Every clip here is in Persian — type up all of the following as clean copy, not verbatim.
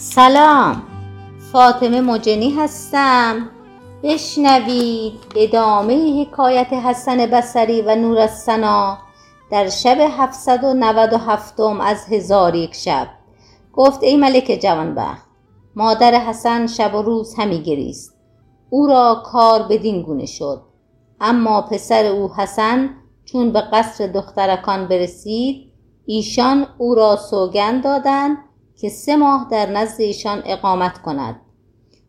سلام، فاطمه مجنی هستم. بشنوید ادامه حکایت حسن بصری و نور السنا در شب 797 از 1001 شب. گفت ای ملک جوانبخت، مادر حسن شب و روز همی گریست، او را کار بدین گونه شد. اما پسر او حسن چون به قصر دخترکان برسید، ایشان او را سوگند دادند که 3 ماه در نزد ایشان اقامت کند.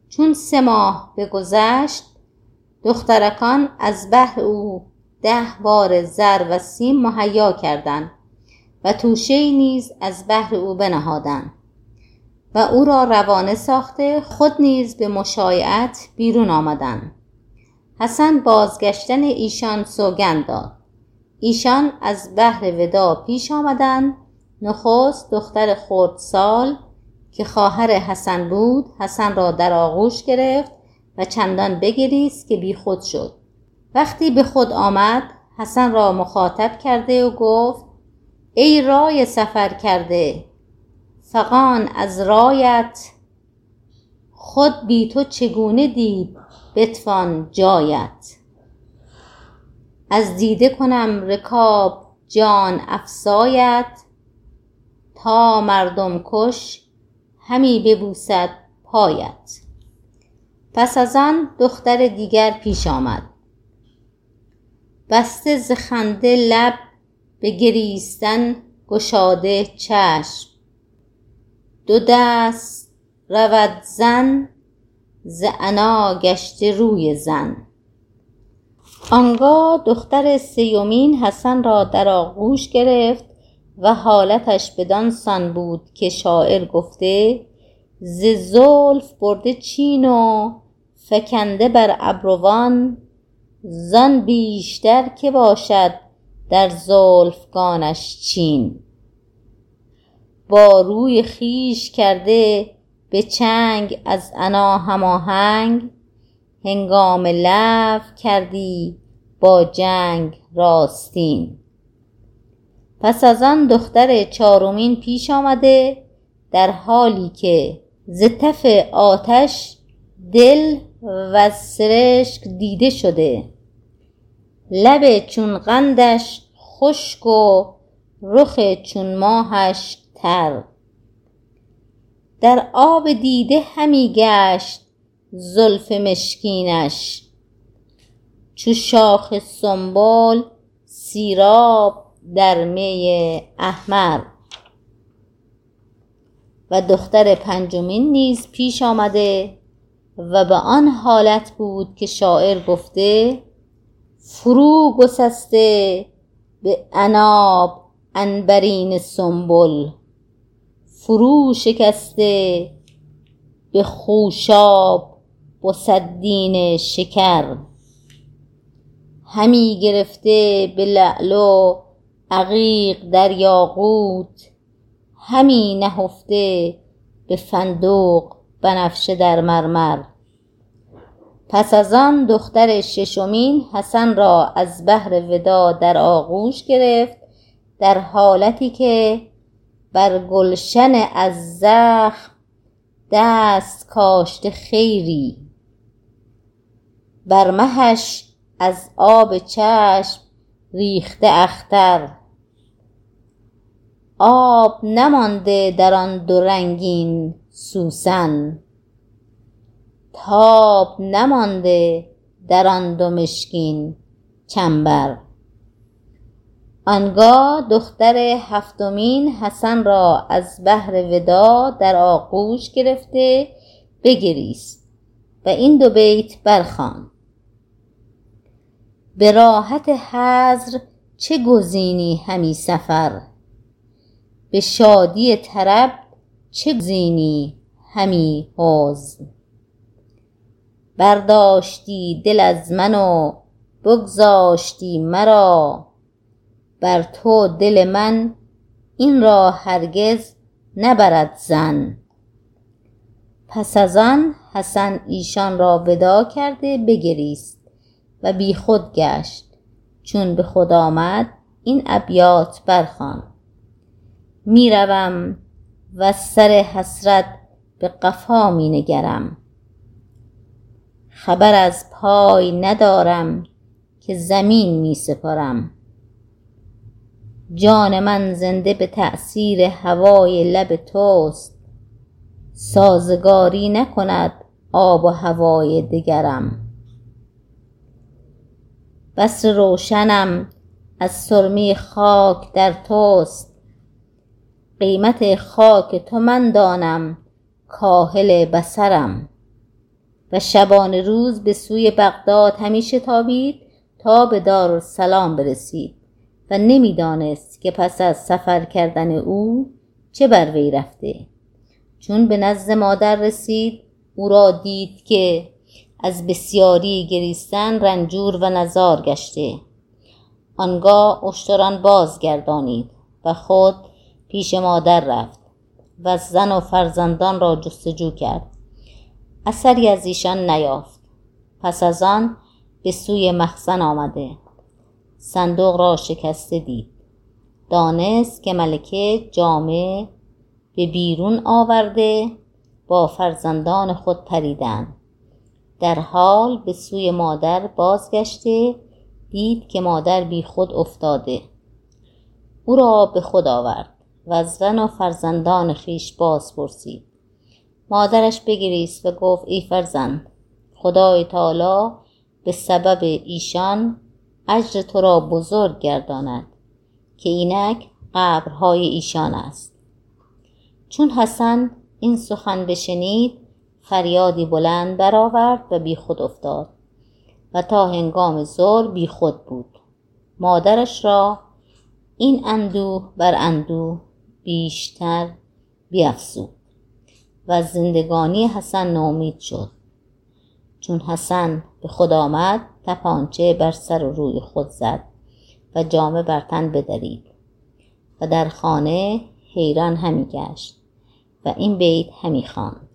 چون 3 ماه بگذشت، دخترکان از بهر او 10 بار زر و سیم مهیا کردند و توشه نیز از بهر او بنهادند و او را روانه ساخته خود نیز به مشایعت بیرون آمدند. حسن بازگشتن ایشان سوگند داد. ایشان از بهر ودا پیش آمدند. نخست دختر خردسال که خواهر حسن بود، حسن را در آغوش گرفت و چندان بگریست که بی خود شد. وقتی به خود آمد، حسن را مخاطب کرده و گفت: ای رای سفر کرده، فغان از رایت خود بی تو چگونه دید بتوان جایت؟ از دیده کنم رکاب جان افزایت، تا مردم کش همی ببوسد پایت. پس از آن دختر دیگر پیش آمد، بسته ز خنده لب، به گریستن گشاده چشم. 2 دست رود زن، ز عنا گشته روی زن. آنگاه دختر 3 حسن را در آغوش گرفت و حالتش بدان سان بود که شاعر گفته: ز زلف برده چین و فکنده بر ابروان، زان بیشتر که باشد در زلفگانش چین. با روی خیش کرده به چنگ از عنا هماهنگ، هنگام لعب کردی با جنگ راستین. پس از آن دختر 4 پیش آمده، در حالی که ز تف آتش دل و سرشک دیده شده، لب چون قندش خشک و رخ چون ماهش تر. در آب دیده همی گشت زلف مشکینش، چو شاخ سنبل سیراب در می احمر. و دختر 5 نیز پیش آمده و به آن حالت بود که شاعر گفته: فرو گسسته به عناب عنبرین سنبل، فرو شکسته به خوشاب بسدین شکر. همی گرفته به لعل و عقیق در یاقوت، همی نهفته به فندق بنفشه در مرمر. پس از آن دختر 6 حسن را از بهر ودا در آغوش گرفت، در حالتی که بر گلشن از زخم دست کاشته خیری، بر مهش از آب چشم ریخته اختر. آب نمانده در آن 2 رنگین سوسن، تاب نمانده در آن 2 مشکین چنبر. آنگاه دختر 7 حسن را از بهر ودا در آغوش گرفته بگریست و این 2 بیت برخواند: به راحت حضر چه گزینی همی سفر، به شادی طرب چه گزینی همی حزن. برداشتی دل از من و بگذاشتی مرا، بر تو دل من این را هرگز نبرد زن. پس از آن حسن ایشان را ودا کرده بگریست و بی خود گشت. چون به خود آمد، این ابیات برخوان: می روم و سر حسرت به قفا می نگرم. خبر از پای ندارم که زمین می سپارم. جان من زنده به تأثیر هوای لب توست، سازگاری نکند آب و هوای دگرم. بسر روشنم از سرمی خاک در توست، قیمت خاک تو من دانم کاهل بصرم. و شبانه روز به سوی بغداد همیشه تابید تا به دارالسلام برسید و نمیدانست که پس از سفر کردن او چه بر وی رفته. چون به نزد مادر رسید، او را دید که از بسیاری گریستن رنجور و نزار گشته. آنگاه اشتران بازگردانید و خود پیش مادر رفت و زن و فرزندان را جستجو کرد. اثری از ایشان نیافت. پس از آن به سوی مخزن آمده، صندوق را شکسته دید. دانست که ملکه جامه به بیرون آورده، با فرزندان خود پریدند. در حال به سوی مادر بازگشته، دید که مادر بی خود افتاده. او را به خود آورد و از زن و فرزندان خویش باز پرسید. مادرش بگریست و گفت: ای فرزند، خدای تعالی به سبب ایشان اجر تو را بزرگ گرداند که اینک قبرهای ایشان است. چون حسن این سخن بشنید، فریادی بلند برآورد و بی خود افتاد و تا هنگام ظهر بی خود بود. مادرش را این اندوه بر اندوه بیشتر بیفزود و از زندگانی حسن ناامید شد. چون حسن به خود آمد، تپانچه بر سر و روی خود زد و جامه بر تن بدرید و در خانه حیران همی گشت و این بیت همی خواند: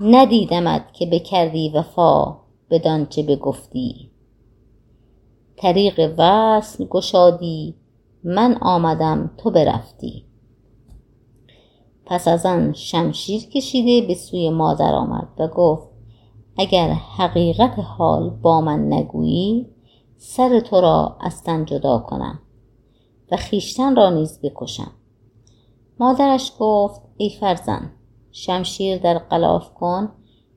ندیدمت که بکردی وفا بدان چه بگفتی، طریق وصل گشادی من آمدم تو برفتی. پس از آن شمشیر کشیده به سوی مادر آمد و گفت: اگر حقیقت حال با من نگویی، سر تو را از تن جدا کنم و خیشتن را نیز بکشم. مادرش گفت: ای فرزند، شمشیر در غلاف کن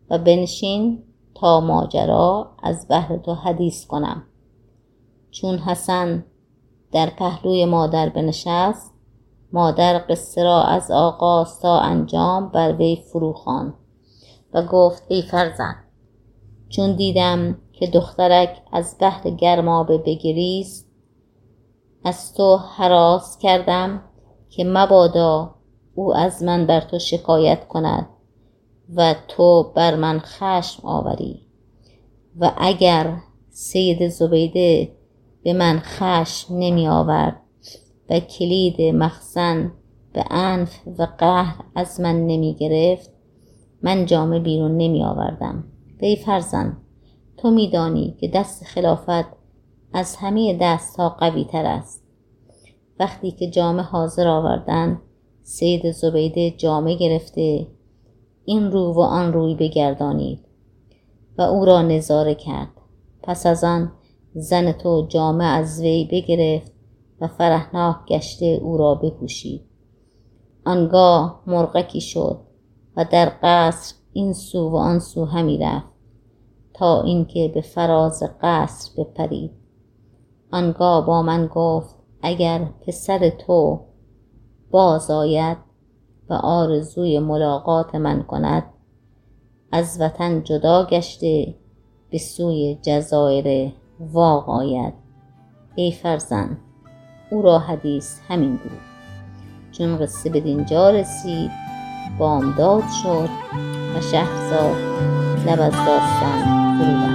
و بنشین تا ماجرا از بحر تو حدیث کنم. چون حسن در پهلوی مادر بنشست، مادر قصه را از آغاز تا انجام بر وی فرو خواند و گفت: ای فرزند، چون دیدم که دخترک از بحر گرمابه بگریست، از تو هراس کردم که مبادا او از من بر تو شکایت کند و تو بر من خشم آوری، و اگر سید زبیده به من خشم نمی آورد و کلید مخزن به انف و قهر از من نمی گرفت، من جامه بیرون نمی آوردم. ای فرزند، تو می دانی که دست خلافت از همه دست ها قوی تر است. وقتی که جامه حاضر آوردن، سید زبیده جامه گرفته این رو و آن روی بگردانید و او را نظاره کرد. پس از آن زن تو جامه از وی بگرفت و فرحناک گشته او را بپوشید. آنگاه مرغکی شد و در قصر این سو و آن سو همی رفت تا اینکه به فراز قصر بپرید. آنگاه با من گفت: اگر پسر تو باز آید و آرزوی ملاقات من کند، از وطن جدا گشته به سوی جزایر واق آید. ای فرزند، او را حدیث همین بود. چون قصه به دینجا رسید، بامداد شد و شهرزاد لب از داستان فرو برد.